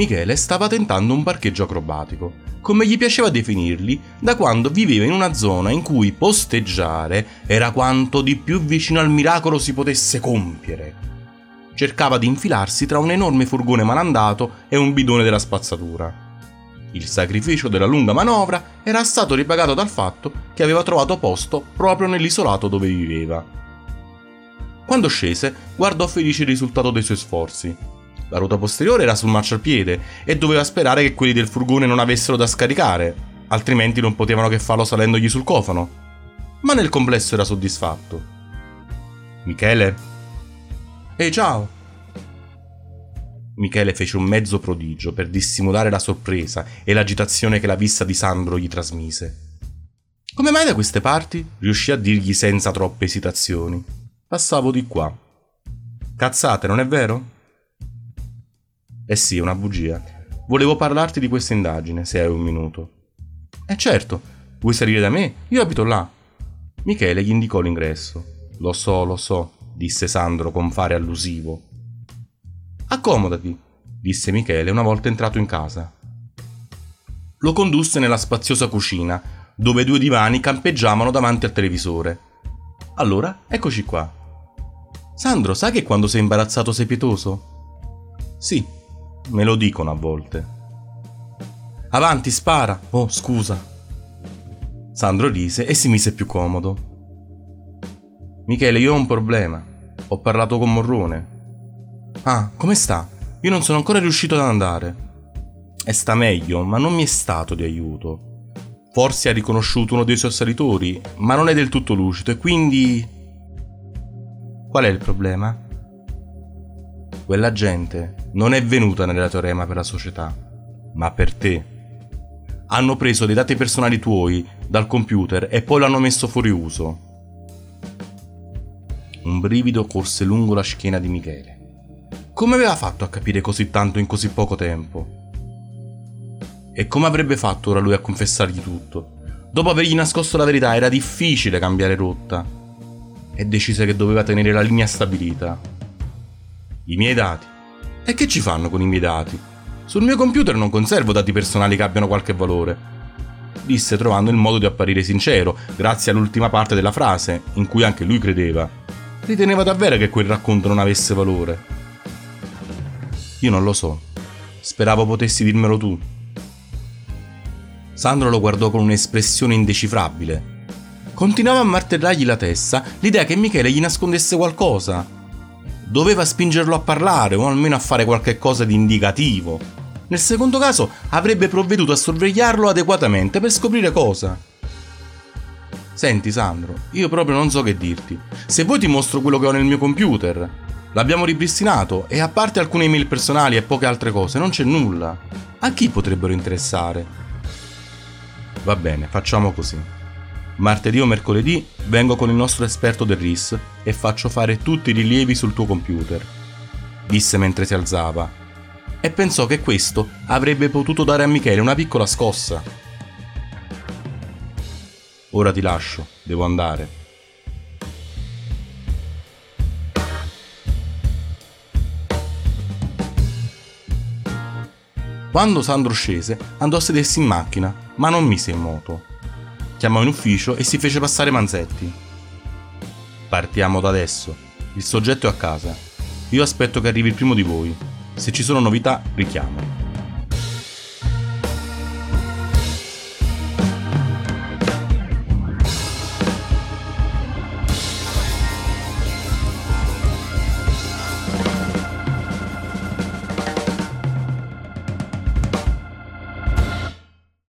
Michele stava tentando un parcheggio acrobatico, come gli piaceva definirli, da quando viveva in una zona in cui posteggiare era quanto di più vicino al miracolo si potesse compiere. Cercava di infilarsi tra un enorme furgone malandato e un bidone della spazzatura. Il sacrificio della lunga manovra era stato ripagato dal fatto che aveva trovato posto proprio nell'isolato dove viveva. Quando scese, guardò felice il risultato dei suoi sforzi. La ruota posteriore era sul marciapiede e doveva sperare che quelli del furgone non avessero da scaricare, altrimenti non potevano che farlo salendogli sul cofano. Ma nel complesso era soddisfatto. Michele? Ehi, ciao! Michele fece un mezzo prodigio per dissimulare la sorpresa e l'agitazione che la vista di Sandro gli trasmise. Come mai da queste parti? Riuscì a dirgli senza troppe esitazioni. Passavo di qua. Cazzate, non è vero? Eh sì, una bugia. Volevo parlarti di questa indagine, se hai un minuto. Certo, vuoi salire da me? Io abito là. Michele gli indicò l'ingresso. Lo so, disse Sandro con fare allusivo. Accomodati, disse Michele una volta entrato in casa. Lo condusse nella spaziosa cucina, dove due divani campeggiavano davanti al televisore. Allora, eccoci qua. Sandro, sai che quando sei imbarazzato sei pietoso? Sì, me lo dicono a volte. Avanti, spara! Oh, scusa. Sandro rise e si mise più comodo. Michele, io ho un problema. Ho parlato con Morrone. Ah, come sta? Io non sono ancora riuscito ad andare. E sta meglio, ma non mi è stato di aiuto. Forse ha riconosciuto uno dei suoi assalitori, ma non è del tutto lucido e quindi... Qual è il problema? Quella gente non è venuta nella teorema per la società, ma per te. Hanno preso dei dati personali tuoi dal computer e poi l'hanno messo fuori uso. Un brivido corse lungo la schiena di Michele. Come aveva fatto a capire così tanto in così poco tempo? E come avrebbe fatto ora lui a confessargli tutto? Dopo avergli nascosto la verità era difficile cambiare rotta. E decise che doveva tenere la linea stabilita. I miei dati. E che ci fanno con i miei dati? Sul mio computer non conservo dati personali che abbiano qualche valore. Disse trovando il modo di apparire sincero, grazie all'ultima parte della frase, in cui anche lui credeva. Riteneva davvero che quel racconto non avesse valore. Io non lo so. Speravo potessi dirmelo tu. Sandro lo guardò con un'espressione indecifrabile. Continuava a martellargli la testa l'idea che Michele gli nascondesse qualcosa. Doveva spingerlo a parlare o almeno a fare qualche cosa di indicativo. Nel secondo caso avrebbe provveduto a sorvegliarlo adeguatamente per scoprire cosa. Senti Sandro, io proprio non so che dirti. Se vuoi ti mostro quello che ho nel mio computer. L'abbiamo ripristinato e a parte alcune email personali e poche altre cose non c'è nulla. A chi potrebbero interessare? Va bene, facciamo così. Martedì o mercoledì vengo con il nostro esperto del RIS e faccio fare tutti i rilievi sul tuo computer, disse mentre si alzava. E pensò che questo avrebbe potuto dare a Michele una piccola scossa. Ora ti lascio, devo andare. Quando Sandro scese, andò a sedersi in macchina, ma non mise in moto. Chiamò in ufficio e si fece passare Manzetti. Partiamo da adesso. Il soggetto è a casa. Io aspetto che arrivi il primo di voi. Se ci sono novità, richiamo.